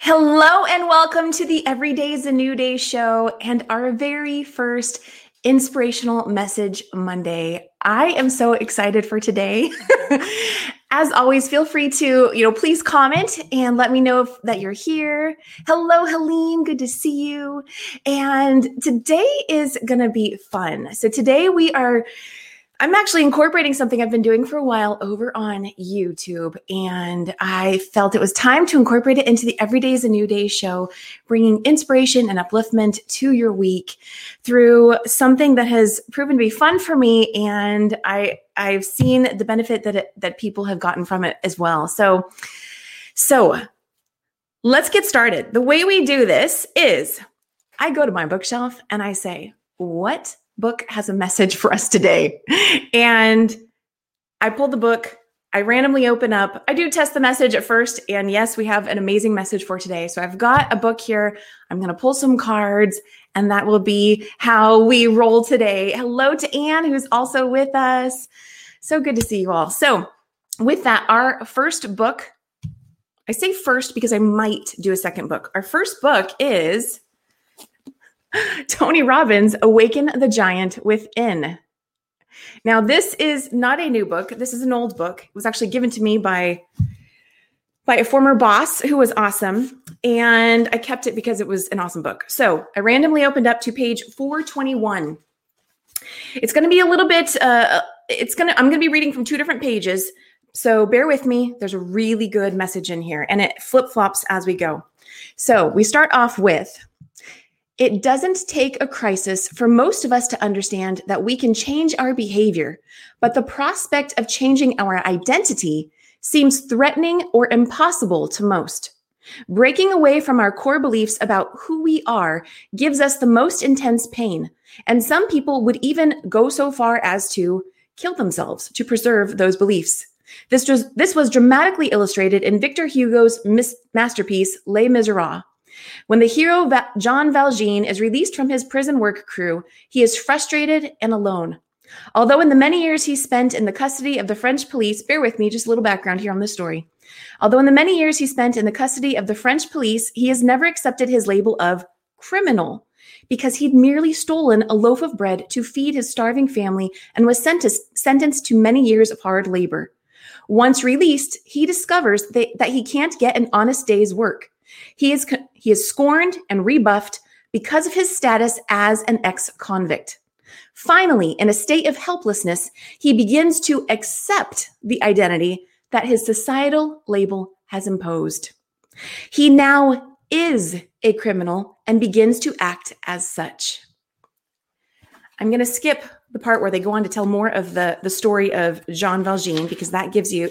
Hello and welcome to the Every Day is a New Day show and our very first Inspirational Message Monday. I am so excited for today. As always, feel free to, please comment and let me know that you're here. Hello, Helene. Good to see you. And today is going to be fun. So today I'm actually incorporating something I've been doing for a while over on YouTube, and I felt it was time to incorporate it into the Every Day is a New Day show, bringing inspiration and upliftment to your week through something that has proven to be fun for me, and I've seen the benefit that people have gotten from it as well. So let's get started. The way we do this is I go to my bookshelf and I say, what book has a message for us today? And I pulled the book. I randomly open up. I do test the message at first. And yes, we have an amazing message for today. So I've got a book here. I'm going to pull some cards and that will be how we roll today. Hello to Anne, who's also with us. So good to see you all. So with that, our first book, I say first because I might do a second book. Our first book is Tony Robbins, Awaken the Giant Within. Now, this is not a new book. This is an old book. It was actually given to me by a former boss who was awesome. And I kept it because it was an awesome book. So I randomly opened up to page 421. It's going to be a little bit, I'm going to be reading from two different pages. So bear with me. There's a really good message in here and it flip-flops as we go. So we start off with, it doesn't take a crisis for most of us to understand that we can change our behavior, but the prospect of changing our identity seems threatening or impossible to most. Breaking away from our core beliefs about who we are gives us the most intense pain, and some people would even go so far as to kill themselves to preserve those beliefs. This was dramatically illustrated in Victor Hugo's masterpiece, Les Misérables. When the hero Jean Valjean is released from his prison work crew, he is frustrated and alone. Although in the many years he spent in the custody of the French police, bear with me, just a little background here on this story. Although in the many years he spent in the custody of the French police, he has never accepted his label of criminal because he'd merely stolen a loaf of bread to feed his starving family and was sentenced to many years of hard labor. Once released, he discovers that he can't get an honest day's work. He is scorned and rebuffed because of his status as an ex-convict. Finally, in a state of helplessness, he begins to accept the identity that his societal label has imposed. He now is a criminal and begins to act as such. I'm going to skip the part where they go on to tell more of the story of Jean Valjean because that gives you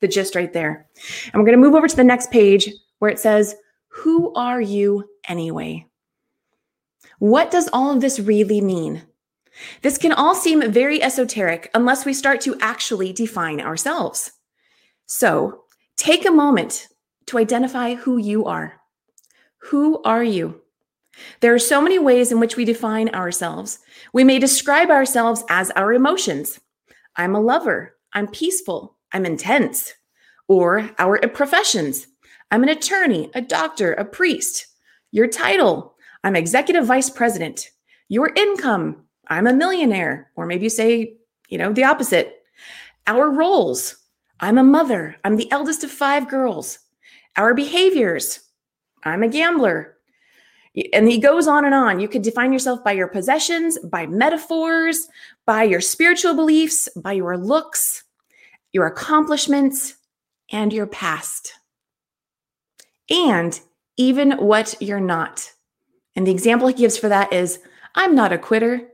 the gist right there. And we're going to move over to the next page, where it says, who are you anyway? What does all of this really mean? This can all seem very esoteric unless we start to actually define ourselves. So take a moment to identify who you are. Who are you? There are so many ways in which we define ourselves. We may describe ourselves as our emotions. I'm a lover. I'm peaceful. I'm intense. Or our professions. I'm an attorney, a doctor, a priest. Your title, I'm executive vice president. Your income, I'm a millionaire. Or maybe you say, the opposite. Our roles, I'm a mother. I'm the eldest of 5 girls. Our behaviors, I'm a gambler. And he goes on and on. You could define yourself by your possessions, by metaphors, by your spiritual beliefs, by your looks, your accomplishments, and your past. And even what you're not. And the example he gives for that is, I'm not a quitter.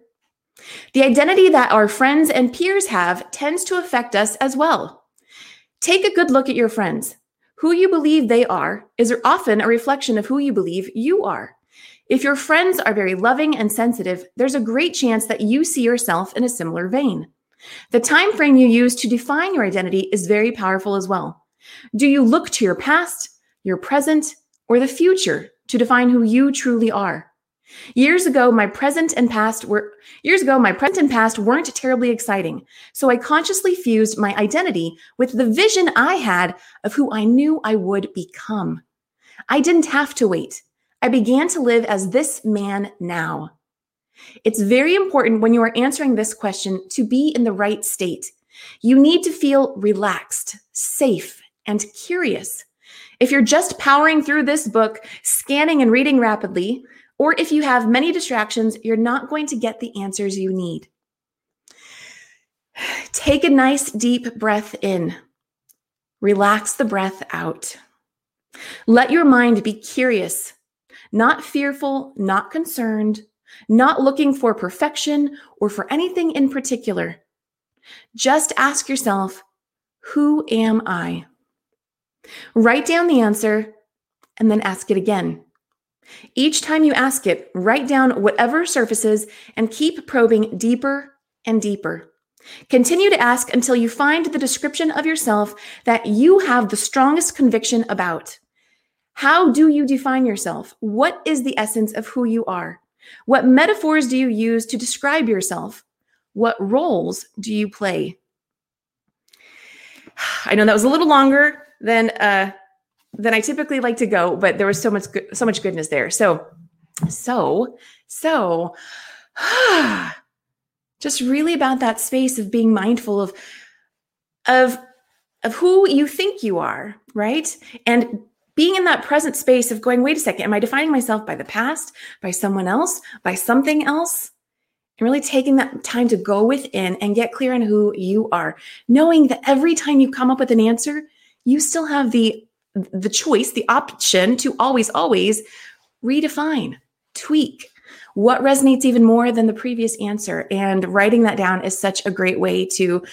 The identity that our friends and peers have tends to affect us as well. Take a good look at your friends. Who you believe they are is often a reflection of who you believe you are. If your friends are very loving and sensitive, there's a great chance that you see yourself in a similar vein. The time frame you use to define your identity is very powerful as well. Do you look to your past, your present, or the future to define who you truly are? Years ago, my present and past weren't terribly exciting, so I consciously fused my identity with the vision I had of who I knew I would become. I didn't have to wait. I began to live as this man now. It's very important when you are answering this question to be in the right state. You need to feel relaxed, safe, and curious. If you're just powering through this book, scanning and reading rapidly, or if you have many distractions, you're not going to get the answers you need. Take a nice deep breath in. Relax the breath out. Let your mind be curious, not fearful, not concerned, not looking for perfection or for anything in particular. Just ask yourself, who am I? Write down the answer and then ask it again. Each time you ask it, write down whatever surfaces and keep probing deeper and deeper. Continue to ask until you find the description of yourself that you have the strongest conviction about. How do you define yourself? What is the essence of who you are? What metaphors do you use to describe yourself? What roles do you play? I know that was a little longer than I typically like to go, but there was so much goodness there. So just really about that space of being mindful of who you think you are, right? And being in that present space of going, wait a second, am I defining myself by the past, by someone else, by something else? And really taking that time to go within and get clear on who you are, knowing that every time you come up with an answer, you still have the choice, the option to always redefine, tweak what resonates even more than the previous answer. And writing that down is such a great way to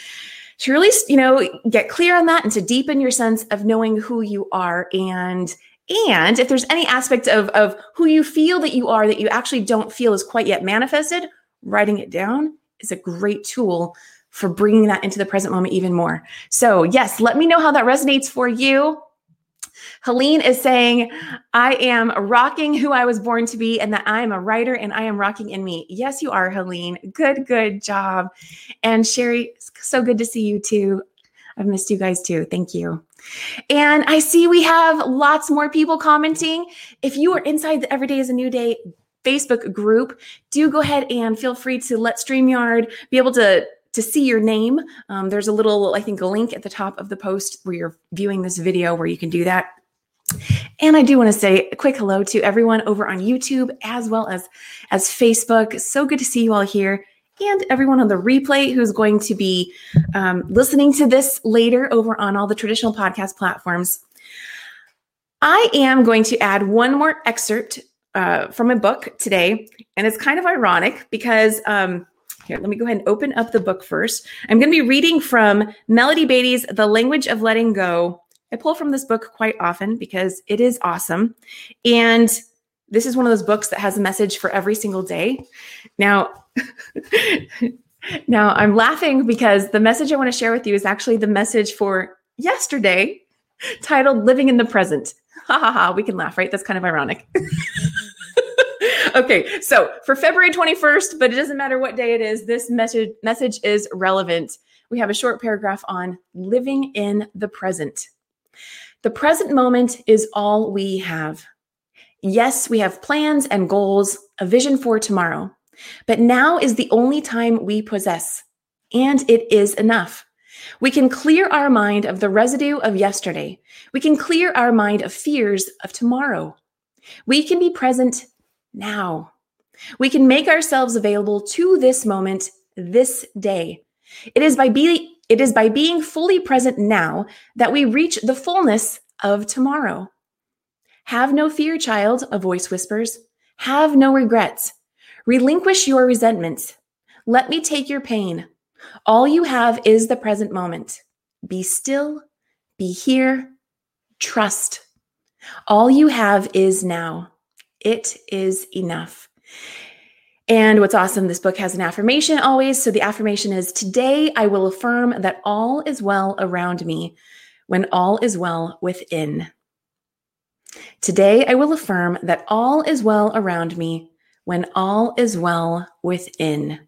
really, get clear on that and to deepen your sense of knowing who you are. And if there's any aspect of who you feel that you are that you actually don't feel is quite yet manifested, writing it down is a great tool for bringing that into the present moment even more. So yes, let me know how that resonates for you. Helene is saying, I am rocking who I was born to be and that I am a writer and I am rocking in me. Yes, you are, Helene. Good job. And Sherry, so good to see you too. I've missed you guys too. Thank you. And I see we have lots more people commenting. If you are inside the Every Day is a New Day Facebook group, do go ahead and feel free to let StreamYard be able to see your name. There's a little, I think, a link at the top of the post where you're viewing this video where you can do that. And I do want to say a quick hello to everyone over on YouTube as well as Facebook. So good to see you all here. And everyone on the replay who's going to be listening to this later over on all the traditional podcast platforms. I am going to add one more excerpt from a book today. And it's kind of ironic because... Here, let me go ahead and open up the book first. I'm going to be reading from Melody Beatty's The Language of Letting Go. I pull from this book quite often because it is awesome. And this is one of those books that has a message for every single day. Now I'm laughing because the message I want to share with you is actually the message for yesterday titled Living in the Present. Ha ha ha, we can laugh, right? That's kind of ironic. Okay, so for February 21st, but it doesn't matter what day it is, this message is relevant. We have a short paragraph on living in the present. The present moment is all we have. Yes, we have plans and goals, a vision for tomorrow, but now is the only time we possess, and it is enough. We can clear our mind of the residue of yesterday. We can clear our mind of fears of tomorrow. We can be present now. We can make ourselves available to this moment, this day. It is by being fully present now that we reach the fullness of tomorrow. Have no fear, child, a voice whispers. Have no regrets. Relinquish your resentments. Let me take your pain. All you have is the present moment. Be still, be here, trust. All you have is now. It is enough. And what's awesome, this book has an affirmation always. So the affirmation is, today I will affirm that all is well around me when all is well within. Today I will affirm that all is well around me when all is well within.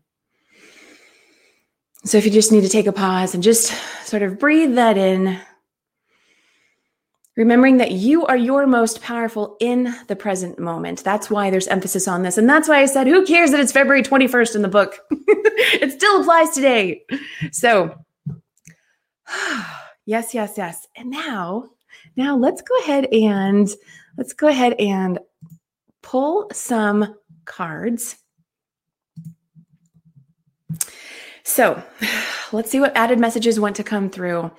So if you just need to take a pause and just sort of breathe that in, Remembering that you are your most powerful in the present moment. That's why there's emphasis on this. And that's why I said, who cares that it's February 21st in the book? It still applies today. So yes. And now let's go ahead and pull some cards. So let's see what added messages want to come through.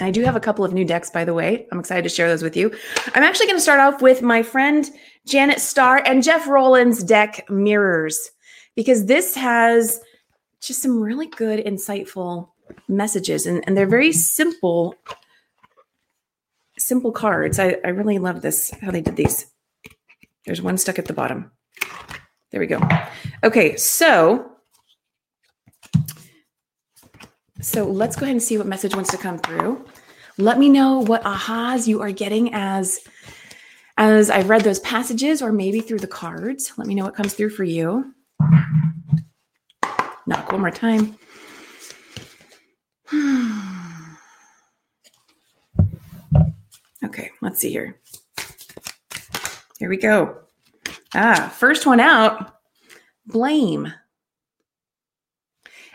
And I do have a couple of new decks, by the way. I'm excited to share those with you. I'm actually going to start off with my friend Janet Starr and Jeff Rowland's deck, Mirrors, because this has just some really good, insightful messages. And they're very simple cards. I really love this, how they did these. There's one stuck at the bottom. There we go. Okay, So let's go ahead and see what message wants to come through. Let me know what ahas you are getting as I've read those passages, or maybe through the cards. Let me know what comes through for you. Knock one more time. Okay, let's see here. Here we go. First one out, blame.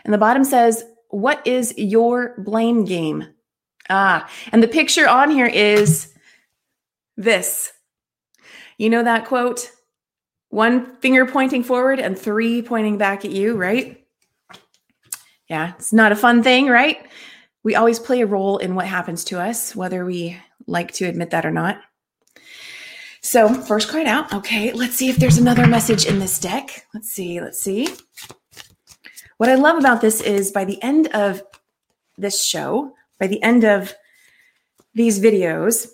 And the bottom says, what is your blame game? And the picture on here is this. You know that quote, one finger pointing forward and three pointing back at you, right? Yeah, it's not a fun thing, right? We always play a role in what happens to us, whether we like to admit that or not. So first card out. Okay, let's see if there's another message in this deck. Let's see. What I love about this is by the end of this show, by the end of these videos,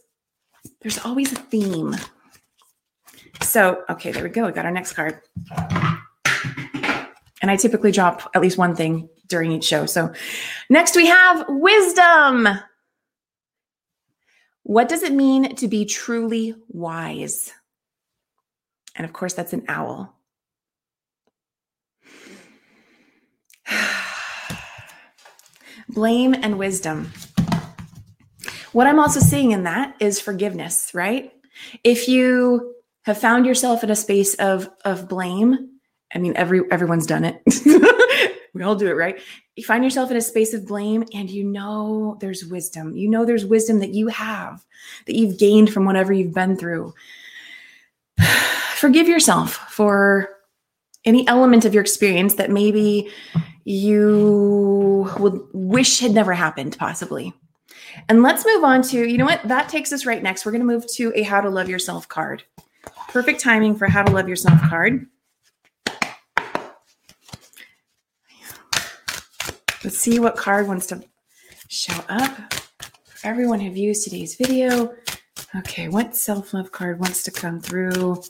there's always a theme. So, okay, there we go. We got our next card. And I typically drop at least one thing during each show. So next we have wisdom. What does it mean to be truly wise? And of course, that's an owl. Blame and wisdom. What I'm also seeing in that is forgiveness, right? If you have found yourself in a space of blame, I mean, everyone's done it. We all do it, right? You find yourself in a space of blame and you know there's wisdom. You know there's wisdom that you have, that you've gained from whatever you've been through. Forgive yourself for any element of your experience that maybe you would wish had never happened, possibly. And let's move on to, you know what? That takes us right next. We're going to move to a How to Love Yourself card. Perfect timing for How to Love Yourself card. Let's see what card wants to show up. For everyone who views today's video. Okay, what self-love card wants to come through?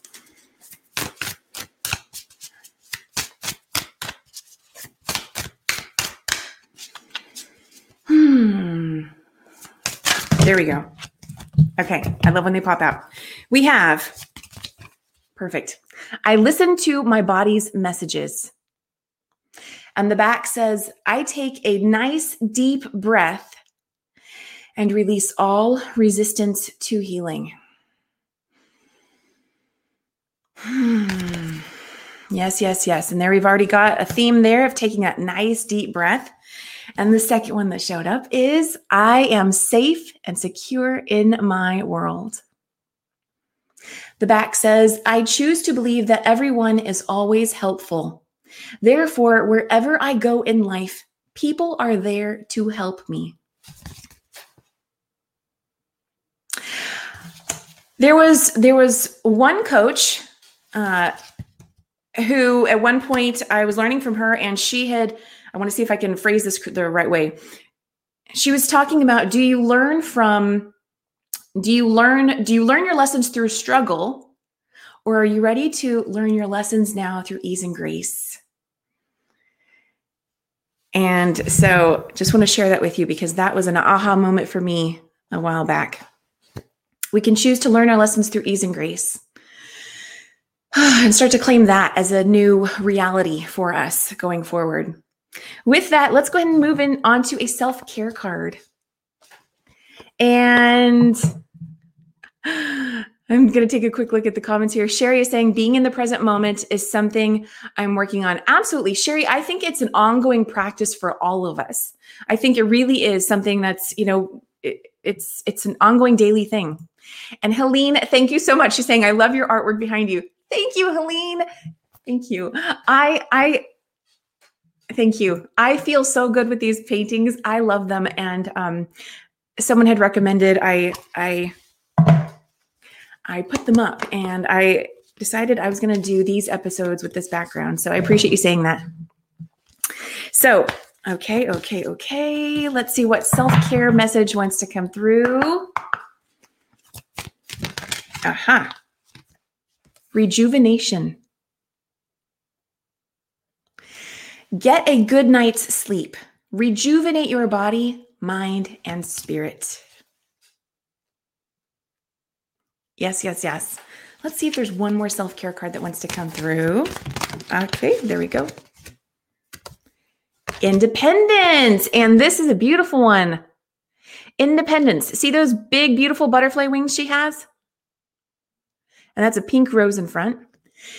There we go. Okay. I love when they pop out. We have, perfect. I listen to my body's messages. And the back says, I take a nice deep breath and release all resistance to healing. Yes. And there we've already got a theme there of taking that nice deep breath. And the second one that showed up is, I am safe and secure in my world. The back says, I choose to believe that everyone is always helpful. Therefore, wherever I go in life, people are there to help me. There was one coach who at one point I was learning from her, and she had, I want to see if I can phrase this the right way. She was talking about, do you learn your lessons through struggle, or are you ready to learn your lessons now through ease and grace? And so just want to share that with you, because that was an aha moment for me a while back. We can choose to learn our lessons through ease and grace. And start to claim that as a new reality for us going forward. With that, let's go ahead and move in onto a self-care card. And I'm going to take a quick look at the comments here. Sherry is saying being in the present moment is something I'm working on. Absolutely. Sherry, I think it's an ongoing practice for all of us. I think it really is something that's, you know, it's an ongoing daily thing. And Helene, thank you so much. She's saying, I love your artwork behind you. Thank you, Helene. Thank you. Thank you. I feel so good with these paintings. I love them. And someone had recommended I put them up, and I decided I was going to do these episodes with this background. So I appreciate you saying that. So, okay. Let's see what self-care message wants to come through. Aha. Rejuvenation. Get a good night's sleep. Rejuvenate your body, mind, and spirit. Yes. Let's see if there's one more self-care card that wants to come through. Okay, there we go. Independence. And this is a beautiful one. Independence. See those big, beautiful butterfly wings she has? And that's a pink rose in front.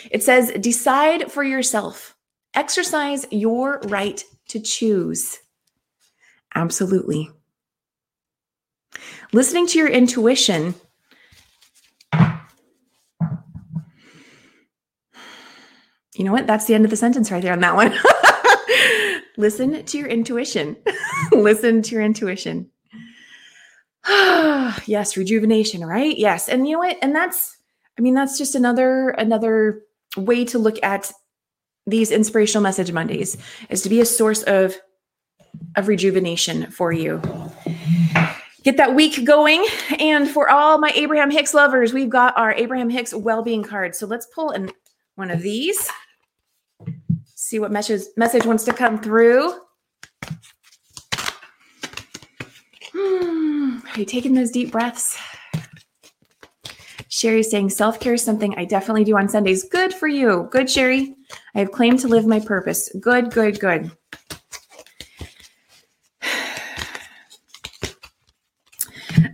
It says, decide for yourself. Exercise your right to choose. Absolutely. Listening to your intuition. You know what? That's the end of the sentence right there on that one. Listen to your intuition. Listen to your intuition. Yes, rejuvenation, right? Yes. And you know what? And that's just another way to look at these Inspirational Message Mondays, is to be a source of rejuvenation for you. Get that week going. And for all my Abraham Hicks lovers, we've got our Abraham Hicks well-being card. So let's pull in one of these. See what message wants to come through. Are you taking those deep breaths? Sherry's saying self-care is something I definitely do on Sundays. Good for you. Good, Sherry. I have claimed to live my purpose. Good.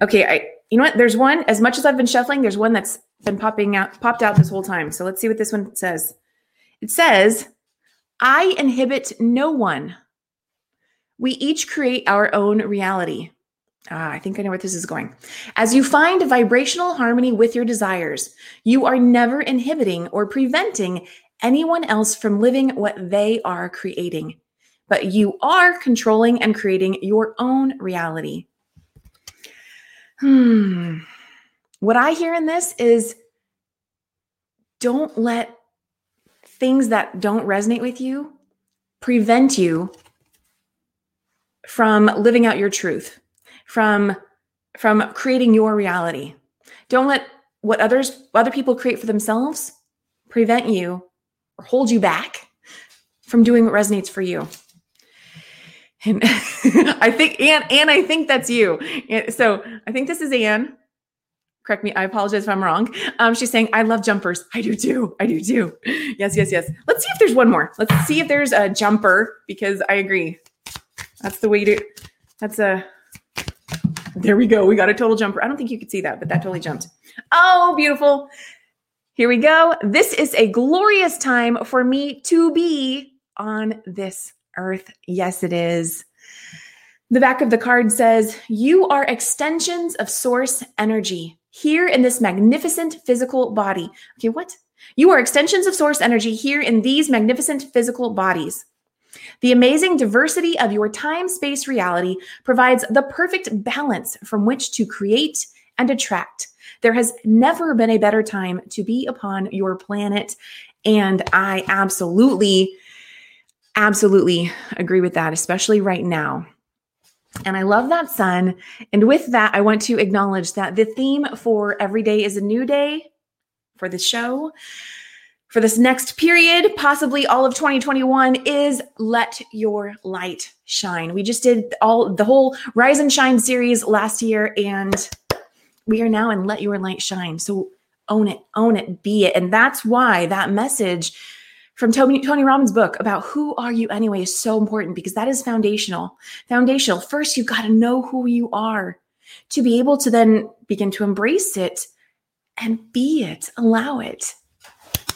Okay. You know what? There's one, as much as I've been shuffling, there's one that's been popped out this whole time. So let's see what this one says. It says, I inhibit no one. We each create our own reality. I think I know where this is going. As you find vibrational harmony with your desires, you are never inhibiting or preventing anyone else from living what they are creating, but you are controlling and creating your own reality. What I hear in this is, don't let things that don't resonate with you prevent you from living out your truth, from creating your reality. Don't let what other people create for themselves prevent you or hold you back from doing what resonates for you. And I think that's you. So I think this is Anne. Correct me. I apologize if I'm wrong. She's saying, I love jumpers. I do too. Yes. Let's see if there's one more. Let's see if there's a jumper, because I agree. There we go. We got a total jumper. I don't think you could see that, but that totally jumped. Oh, beautiful. Here we go. This is a glorious time for me to be on this earth. Yes, it is. The back of the card says, you are extensions of source energy here in this magnificent physical body. Okay, what? You are extensions of source energy here in these magnificent physical bodies. The amazing diversity of your time-space reality provides the perfect balance from which to create and attract. There has never been a better time to be upon your planet. And I absolutely agree with that, especially right now. And I love that sun. And with that, I want to acknowledge that the theme for every day is a new day for the show. For this next period, possibly all of 2021, is let your light shine. We just did the whole Rise and Shine series last year, and we are now in Let Your Light Shine. So own it, be it. And that's why that message from Tony Robbins' book about who are you anyway is so important, because that is foundational. First, you've got to know who you are to be able to then begin to embrace it and be it, allow it.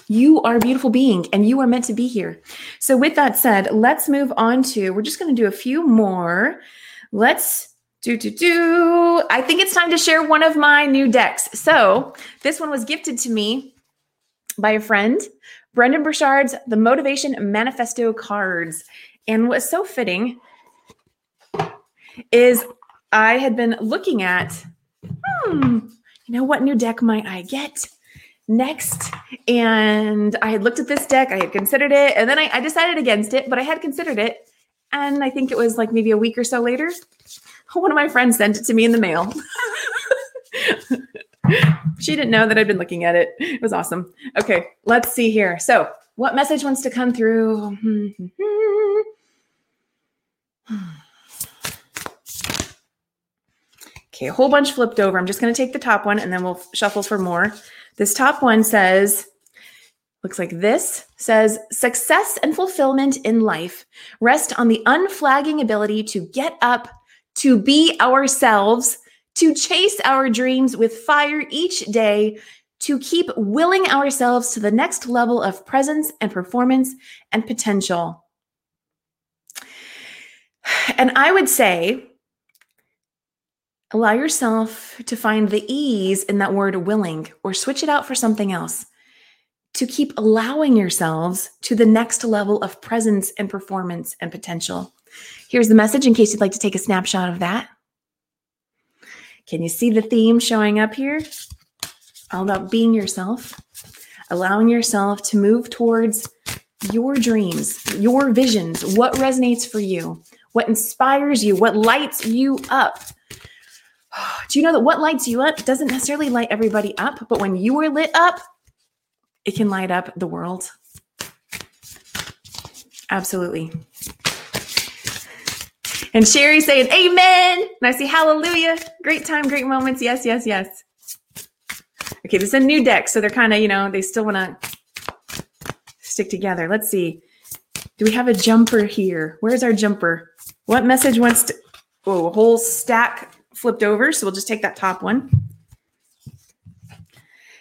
You are a beautiful being and you are meant to be here. So with that said, let's move on to, we're just going to do a few more. Let's do. I think it's time to share one of my new decks. So this one was gifted to me by a friend, Brendan Burchard's The Motivation Manifesto Cards. And what's so fitting is I had been looking at, you know, what new deck might I get next? And I had looked at this deck, I had considered it, and then I decided against it, but I had considered it. And I think it was like maybe a week or so later, one of my friends sent it to me in the mail. She didn't know that I'd been looking at it. It was awesome. Okay, let's see here. So what message wants to come through? Okay, a whole bunch flipped over. I'm just going to take the top one and then we'll shuffle for more. This top one says, looks like this, says, success and fulfillment in life rest on the unflagging ability to get up, to be ourselves, to chase our dreams with fire each day, to keep willing ourselves to the next level of presence and performance and potential. And I would say, allow yourself to find the ease in that word willing, or switch it out for something else. To keep allowing yourselves to the next level of presence and performance and potential. Here's the message in case you'd like to take a snapshot of that. Can you see the theme showing up here? All about being yourself, allowing yourself to move towards your dreams, your visions, what resonates for you, what inspires you, what lights you up. Do you know that what lights you up doesn't necessarily light everybody up, but when you are lit up, it can light up the world. Absolutely. And Sherry's saying, amen. And I see hallelujah. Great time, great moments. Yes, yes, yes. Okay, this is a new deck. So they're kind of, you know, they still want to stick together. Let's see. Do we have a jumper here? Where's our jumper? What message wants to, oh, a whole stack flipped over. So we'll just take that top one.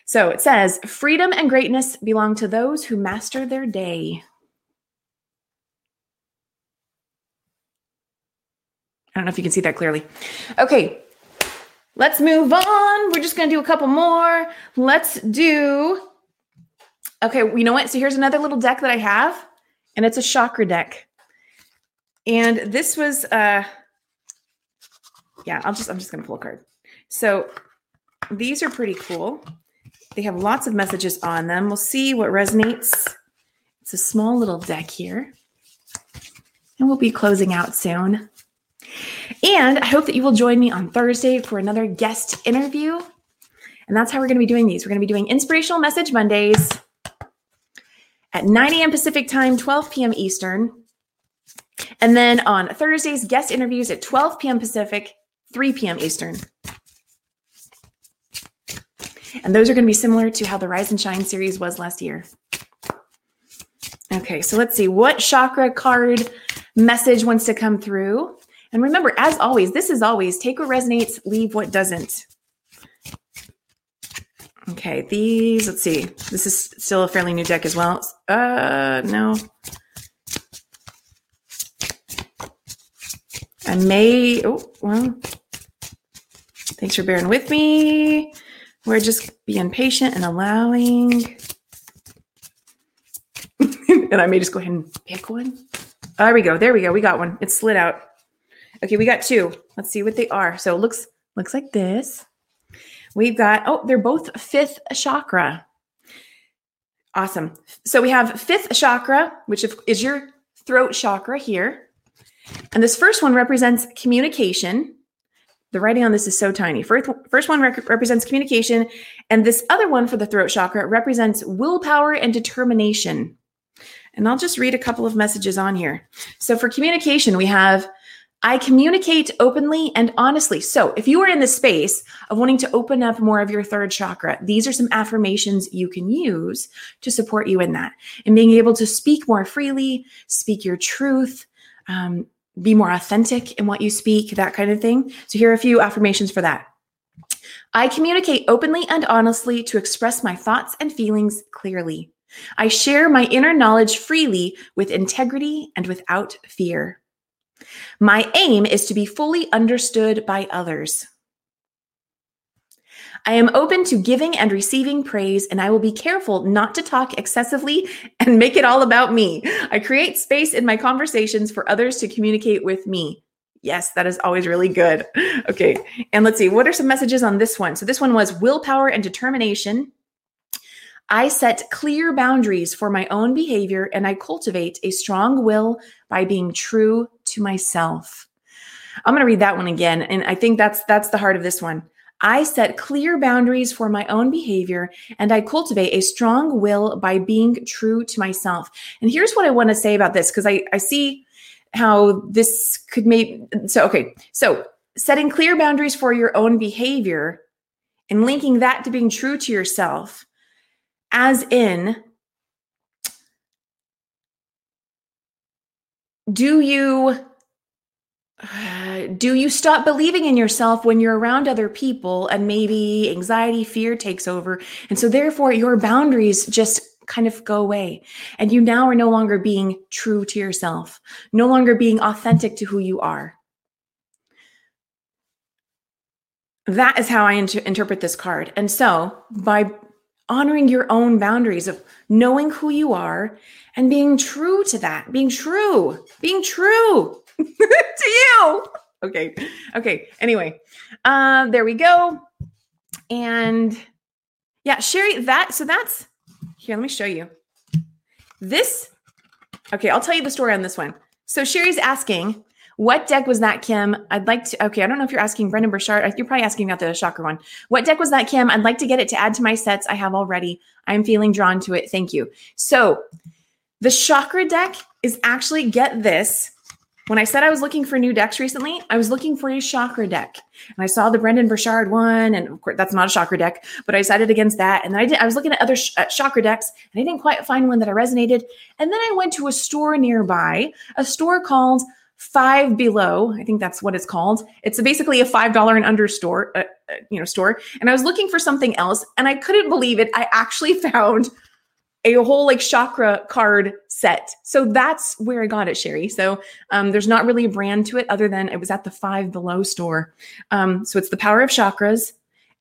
So it says, freedom and greatness belong to those who master their day. I don't know if you can see that clearly. Okay, let's move on. We're just going to do a couple more. Let's do, okay, you know what? So here's another little deck that I have, and it's a chakra deck. And this was, yeah, I'm just going to pull a card. So these are pretty cool. They have lots of messages on them. We'll see what resonates. It's a small little deck here. And we'll be closing out soon. And I hope that you will join me on Thursday for another guest interview. And that's how we're going to be doing these. We're going to be doing Inspirational Message Mondays at 9 a.m. Pacific time, 12 p.m. Eastern. And then on Thursdays, guest interviews at 12 p.m. Pacific, 3 p.m. Eastern. And those are going to be similar to how the Rise and Shine series was last year. Okay, so let's see what chakra card message wants to come through. And remember, as always, this is always take what resonates, leave what doesn't. Okay, these, let's see. This is still a fairly new deck as well. No. I may, oh, well, thanks for bearing with me. We're just being patient and allowing. And I may just go ahead and pick one. Oh, there we go. There we go. We got one. It slid out. Okay, we got two. Let's see what they are. So it looks like this. We've got, oh, they're both fifth chakra. Awesome. So we have fifth chakra, which is your throat chakra here. And this first one represents communication. The writing on this is so tiny. First one represents communication. And this other one for the throat chakra represents willpower and determination. And I'll just read a couple of messages on here. So for communication, we have I communicate openly and honestly. So if you are in the space of wanting to open up more of your third chakra, these are some affirmations you can use to support you in that. And being able to speak more freely, speak your truth, be more authentic in what you speak, that kind of thing. So here are a few affirmations for that. I communicate openly and honestly to express my thoughts and feelings clearly. I share my inner knowledge freely with integrity and without fear. My aim is to be fully understood by others. I am open to giving and receiving praise, and I will be careful not to talk excessively and make it all about me. I create space in my conversations for others to communicate with me. Yes, that is always really good. Okay, and let's see. What are some messages on this one? So this one was willpower and determination. I set clear boundaries for my own behavior, and I cultivate a strong will by being true to myself. I'm going to read that one again, and I think that's the heart of this one. I set clear boundaries for my own behavior, and I cultivate a strong will by being true to myself. And here's what I want to say about this, because I see how this could maybe... So setting clear boundaries for your own behavior and linking that to being true to yourself, as in, do you stop believing in yourself when you're around other people and maybe anxiety, fear takes over? And so therefore your boundaries just kind of go away. And you now are no longer being true to yourself, no longer being authentic to who you are. That is how I interpret this card. And so by honoring your own boundaries of knowing who you are and being true to that, being true to you. Okay. Anyway, there we go. And yeah, Sherry, that's here. Let me show you this. Okay. I'll tell you the story on this one. So Sherry's asking, what deck was that, Kim? I'd like to, okay, I don't know if you're asking Brendan Burchard. You're probably asking about the chakra one. What deck was that, Kim? I'd like to get it to add to my sets I have already. I'm feeling drawn to it. Thank you. So the chakra deck is actually, get this. When I said I was looking for new decks recently, I was looking for a chakra deck. And I saw the Brendan Burchard one. And of course, that's not a chakra deck, but I decided against that. And then I was looking at other chakra decks, and I didn't quite find one that I resonated. And then I went to a store nearby, a store called Five Below, I think that's what it's called. It's basically a $5 and under store, store. And I was looking for something else, and I couldn't believe it. I actually found a whole chakra card set. So that's where I got it, Sherry. So there's not really a brand to it other than it was at the Five Below store. So it's the power of chakras,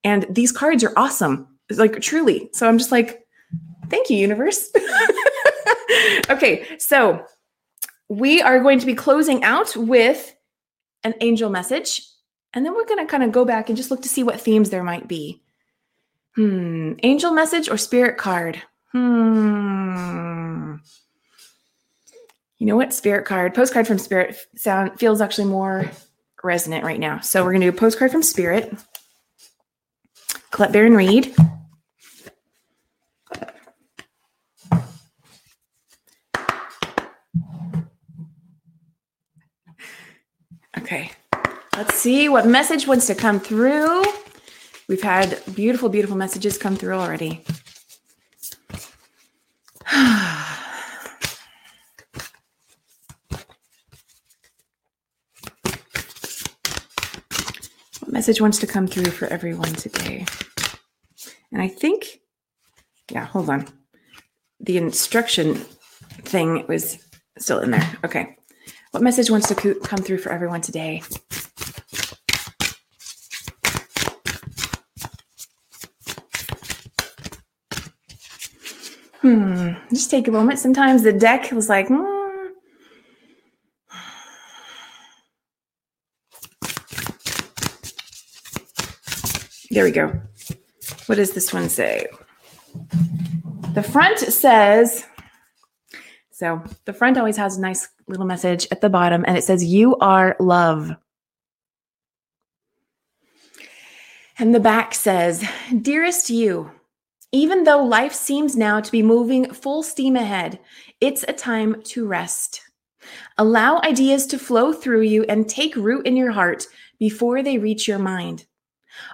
and these cards are awesome. It's truly. So I'm just thank you, universe. Okay. So we are going to be closing out with an angel message, and then we're going to kind of go back and just look to see what themes there might be. Angel message or spirit card? You know what? Spirit card. Postcard from Spirit sound feels actually more resonant right now. So we're going to do a postcard from Spirit. Colette Baron Reid. Okay, let's see what message wants to come through. We've had beautiful, beautiful messages come through already. What message wants to come through for everyone today? And I think, hold on. The instruction thing was still in there. Okay. What message wants to come through for everyone today? Just take a moment. Sometimes the deck was There we go. What does this one say? The front says... So the front always has a nice little message at the bottom, and it says, you are love. And the back says, dearest you, even though life seems now to be moving full steam ahead, it's a time to rest. Allow ideas to flow through you and take root in your heart before they reach your mind.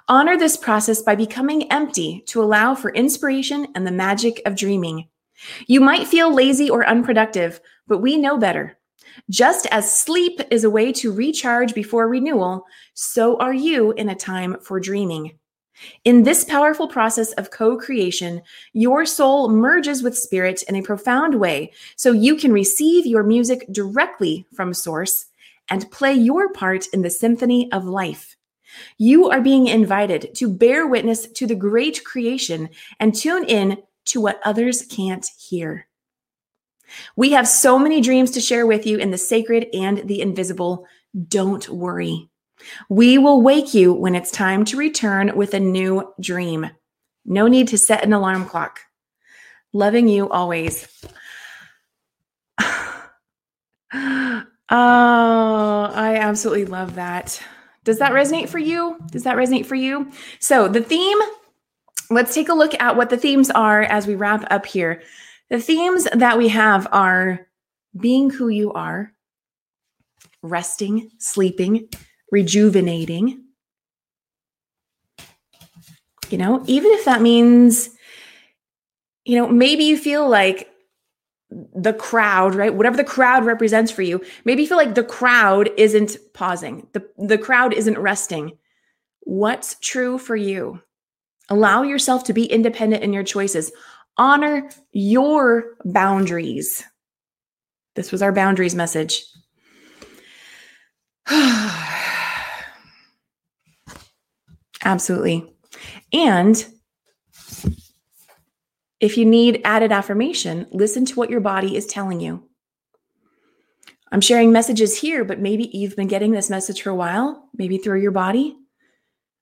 Honor this process by becoming empty to allow for inspiration and the magic of dreaming. You might feel lazy or unproductive, but we know better. Just as sleep is a way to recharge before renewal, so are you in a time for dreaming. In this powerful process of co-creation, your soul merges with spirit in a profound way, so you can receive your music directly from source and play your part in the symphony of life. You are being invited to bear witness to the great creation and tune in to what others can't hear. We have so many dreams to share with you in the sacred and the invisible. Don't worry. We will wake you when it's time to return with a new dream. No need to set an alarm clock. Loving you always. Oh, I absolutely love that. Does that resonate for you? So the theme, let's take a look at what the themes are as we wrap up here. The themes that we have are being who you are, resting, sleeping, rejuvenating. You know, even if that means, you know, maybe you feel like the crowd, right? Whatever the crowd represents for you, maybe you feel like the crowd isn't pausing. The crowd isn't resting. What's true for you? Allow yourself to be independent in your choices. Honor your boundaries. This was our boundaries message. Absolutely. And if you need added affirmation, listen to what your body is telling you. I'm sharing messages here, but maybe you've been getting this message for a while, maybe through your body.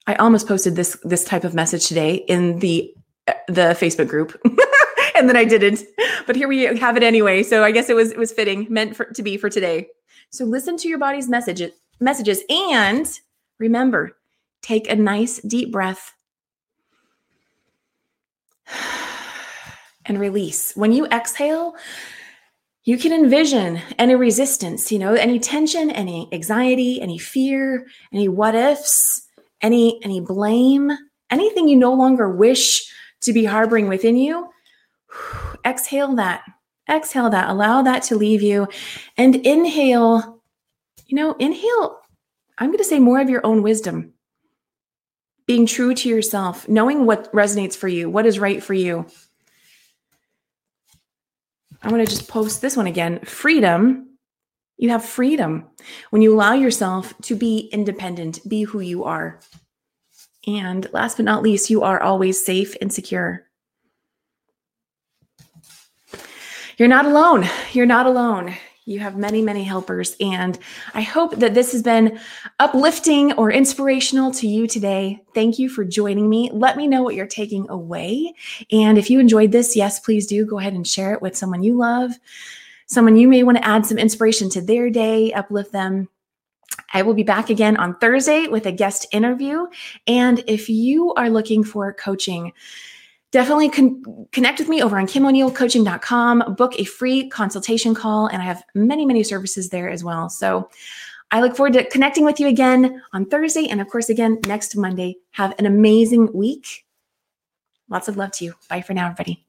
I almost posted this type of message today in the Facebook group, and then I didn't. But here we have it anyway. So I guess it was fitting, meant to be for today. So listen to your body's messages, and remember, take a nice deep breath and release. When you exhale, you can envision any resistance, you know, any tension, any anxiety, any fear, any what ifs, any blame, anything you no longer wish to be harboring within you. Exhale that, allow that to leave you, and inhale, I'm going to say more of your own wisdom, being true to yourself, knowing what resonates for you, what is right for you. I want to just post this one again. Freedom. You have freedom when you allow yourself to be independent, be who you are. And last but not least, you are always safe and secure. You're not alone. You have many, many helpers. And I hope that this has been uplifting or inspirational to you today. Thank you for joining me. Let me know what you're taking away. And if you enjoyed this, yes, please do go ahead and share it with someone you love, someone you may want to add some inspiration to their day, uplift them. I will be back again on Thursday with a guest interview. And if you are looking for coaching, definitely connect with me over on KimO'NeillCoaching.com, book a free consultation call, and I have many, many services there as well. So I look forward to connecting with you again on Thursday and, of course, again next Monday. Have an amazing week. Lots of love to you. Bye for now, everybody.